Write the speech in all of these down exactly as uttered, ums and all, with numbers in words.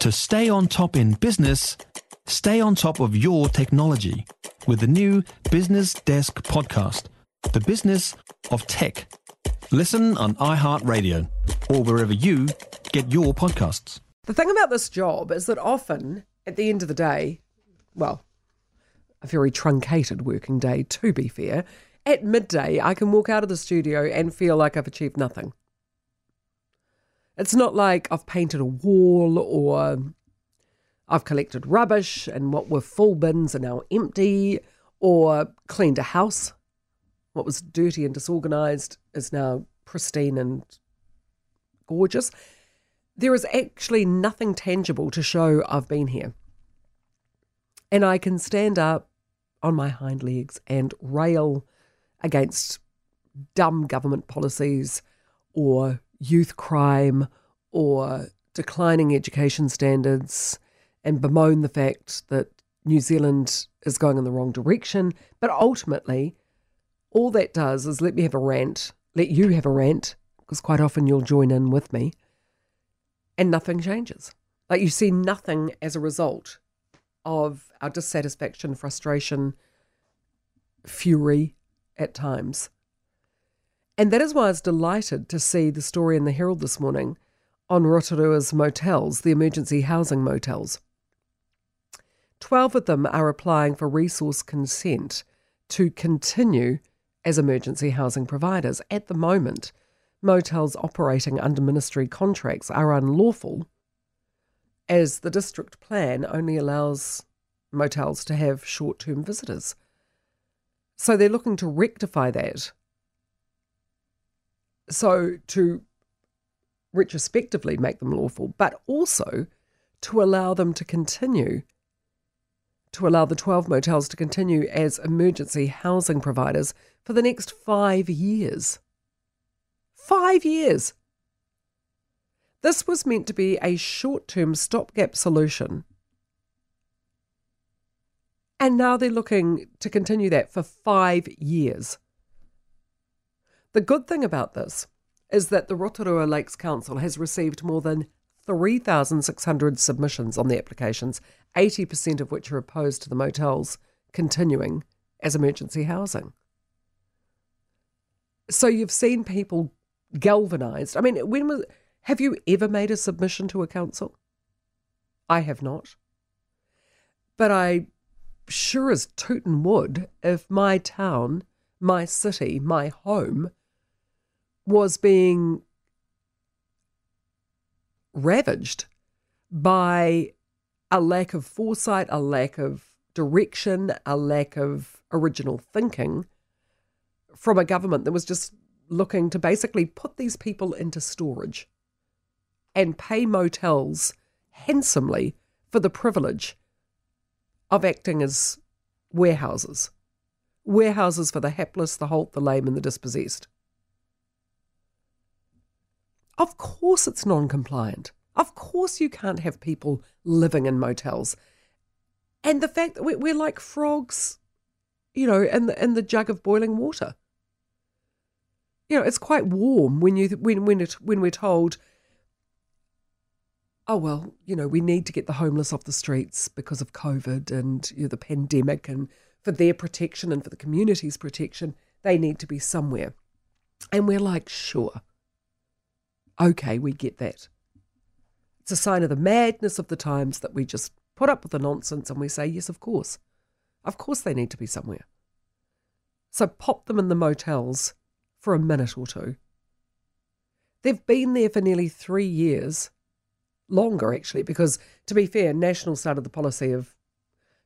To stay on top in business, stay on top of your technology with the new Business Desk Podcast, The Business of Tech. Listen on iHeartRadio or wherever you get your podcasts. The thing about this job is that often, at the end of the day, well, a very truncated working day, to be fair, at midday, I can walk out of the studio and feel like I've achieved nothing. It's not like I've painted a wall or I've collected rubbish and what were full bins are now empty, or cleaned a house. What was dirty and disorganised is now pristine and gorgeous. There is actually nothing tangible to show I've been here. And I can stand up on my hind legs and rail against dumb government policies or youth crime or declining education standards and bemoan the fact that New Zealand is going in the wrong direction. But ultimately, all that does is let me have a rant, let you have a rant, because quite often you'll join in with me, and nothing changes. Like, you see nothing as a result of our dissatisfaction, frustration, fury at times. And that is why I was delighted to see the story in the Herald this morning on Rotorua's motels, the emergency housing motels. Twelve of them are applying for resource consent to continue as emergency housing providers. At the moment, motels operating under ministry contracts are unlawful, as the district plan only allows motels to have short-term visitors. So they're looking to rectify that. So to retrospectively make them lawful, but also to allow them to continue, to allow the twelve motels to continue as emergency housing providers for the next five years. Five years! This was meant to be a short-term stopgap solution. And now they're looking to continue that for five years. The good thing about this is that the Rotorua Lakes Council has received more than three thousand six hundred submissions on the applications, eighty percent of which are opposed to the motels continuing as emergency housing. So you've seen people galvanised. I mean, when was... Have you ever made a submission to a council? I have not. But I sure as tootin' would if my town, my city, my home was being ravaged by a lack of foresight, a lack of direction, a lack of original thinking from a government that was just looking to basically put these people into storage and pay motels handsomely for the privilege of acting as warehouses. Warehouses for the hapless, the halt, the lame and the dispossessed. Of course it's non-compliant. Of course you can't have people living in motels. And the fact that we're like frogs, you know, in the, in the jug of boiling water. You know, it's quite warm when, you, when, when, it, when we're told... oh, well, you know, we need to get the homeless off the streets because of COVID and, you know, the pandemic, and for their protection and for the community's protection, they need to be somewhere. And we're like, sure. Okay, we get that. It's a sign of the madness of the times that we just put up with the nonsense and we say, yes, of course. Of course they need to be somewhere. So pop them in the motels for a minute or two. They've been there for nearly three years. Longer, actually, because, to be fair, National started the policy of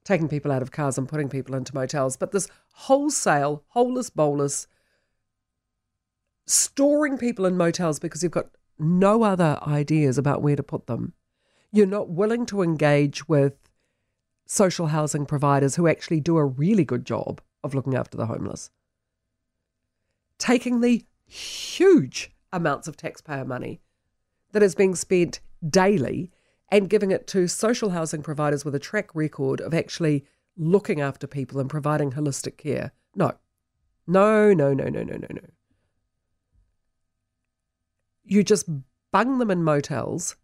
taking people out of cars and putting people into motels. But this wholesale, holeless, boleless, storing people in motels because you've got no other ideas about where to put them. You're not willing to engage with social housing providers who actually do a really good job of looking after the homeless. Taking the huge amounts of taxpayer money that is being spent daily and giving it to social housing providers with a track record of actually looking after people and providing holistic care. No, no, no, no, no, no, no, no. You just bung them in motels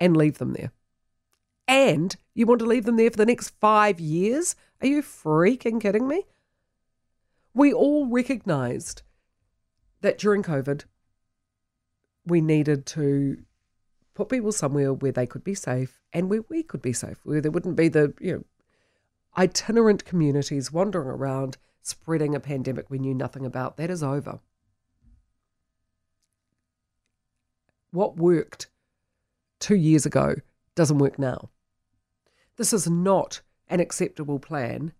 and leave them there and you want to leave them there for the next five years? Are you freaking kidding me? We all recognised that during COVID, we needed to put people somewhere where they could be safe and where we could be safe, where there wouldn't be the, you know, itinerant communities wandering around spreading a pandemic we knew nothing about. That is over. What worked two years ago doesn't work now. This is not an acceptable plan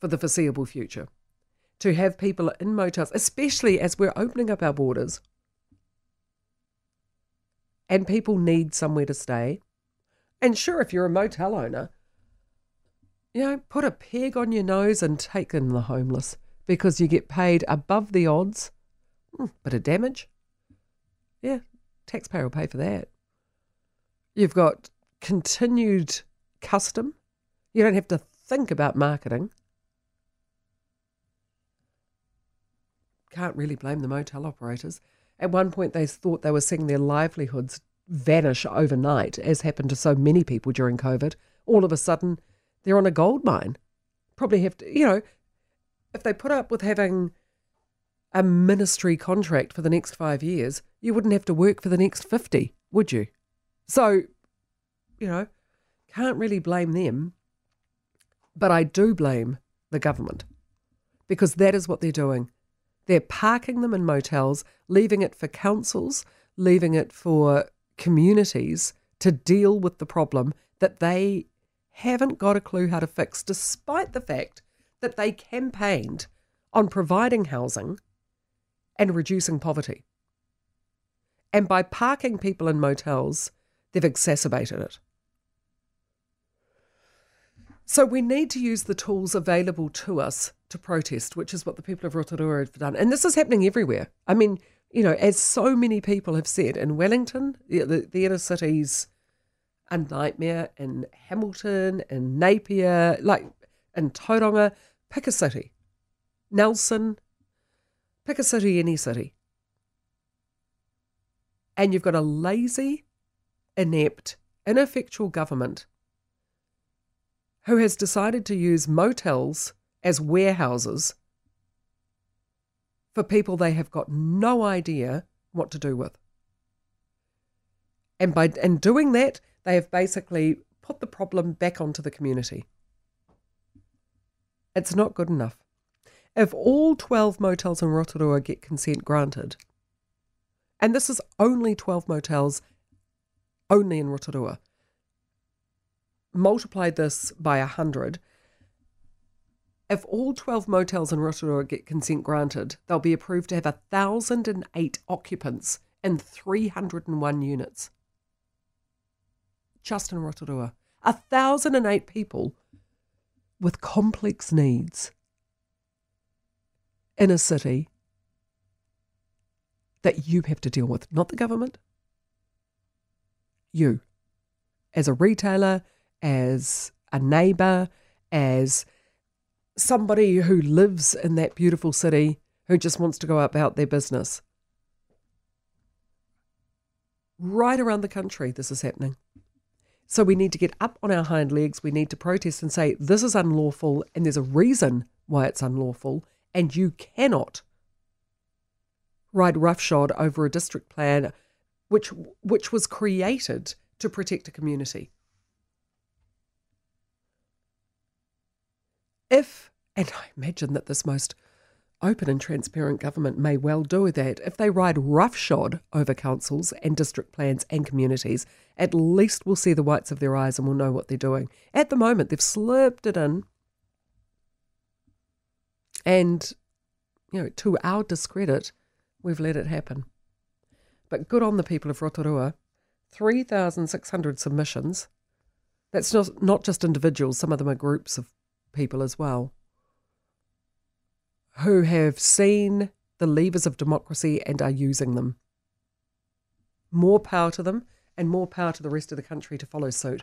for the foreseeable future. To have people in motels, especially as we're opening up our borders, and people need somewhere to stay. And sure, if you're a motel owner, you know, put a peg on your nose and take in the homeless, because you get paid above the odds. Mm, bit of damage. Yeah, taxpayer will pay for that. You've got continued custom. You don't have to think about marketing. Can't really blame the motel operators. At one point, they thought they were seeing their livelihoods vanish overnight, as happened to so many people during COVID. All of a sudden, they're on a gold mine. Probably have to, you know, if they put up with having a ministry contract for the next five years, you wouldn't have to work for the next fifty, would you? So, you know, can't really blame them. But I do blame the government, because that is what they're doing. They're parking them in motels, leaving it for councils, leaving it for communities to deal with the problem that they haven't got a clue how to fix, despite the fact that they campaigned on providing housing and reducing poverty. And by parking people in motels, they've exacerbated it. So we need to use the tools available to us to protest, which is what the people of Rotorua have done. And this is happening everywhere. I mean, you know, as so many people have said, in Wellington, the, the, the inner city's a nightmare, in Hamilton, in Napier, like in Tauranga, pick a city. Nelson, pick a city, any city. And you've got a lazy, inept, ineffectual government who has decided to use motels as warehouses for people they have got no idea what to do with. And by in doing that, they have basically put the problem back onto the community. It's not good enough. If all twelve motels in Rotorua get consent granted, and this is only twelve motels only in Rotorua, multiply this by one hundred. If all twelve motels in Rotorua get consent granted, they'll be approved to have one thousand eight occupants in three hundred and one units. Just in Rotorua. one thousand eight people with complex needs in a city that you have to deal with. Not the government. You. As a retailer, as a neighbour, as somebody who lives in that beautiful city who just wants to go about their business. Right around the country, this is happening. So we need to get up on our hind legs. We need to protest and say, this is unlawful, and there's a reason why it's unlawful, and you cannot ride roughshod over a district plan which which was created to protect a community. If, and I imagine that this most open and transparent government may well do that, if they ride roughshod over councils and district plans and communities, at least we'll see the whites of their eyes and we'll know what they're doing. At the moment, they've slipped it in. And, you know, to our discredit, we've let it happen. But good on the people of Rotorua. three thousand six hundred submissions. That's not, not just individuals, some of them are groups of people as well, who have seen the levers of democracy and are using them. More power to them, and more power to the rest of the country to follow suit.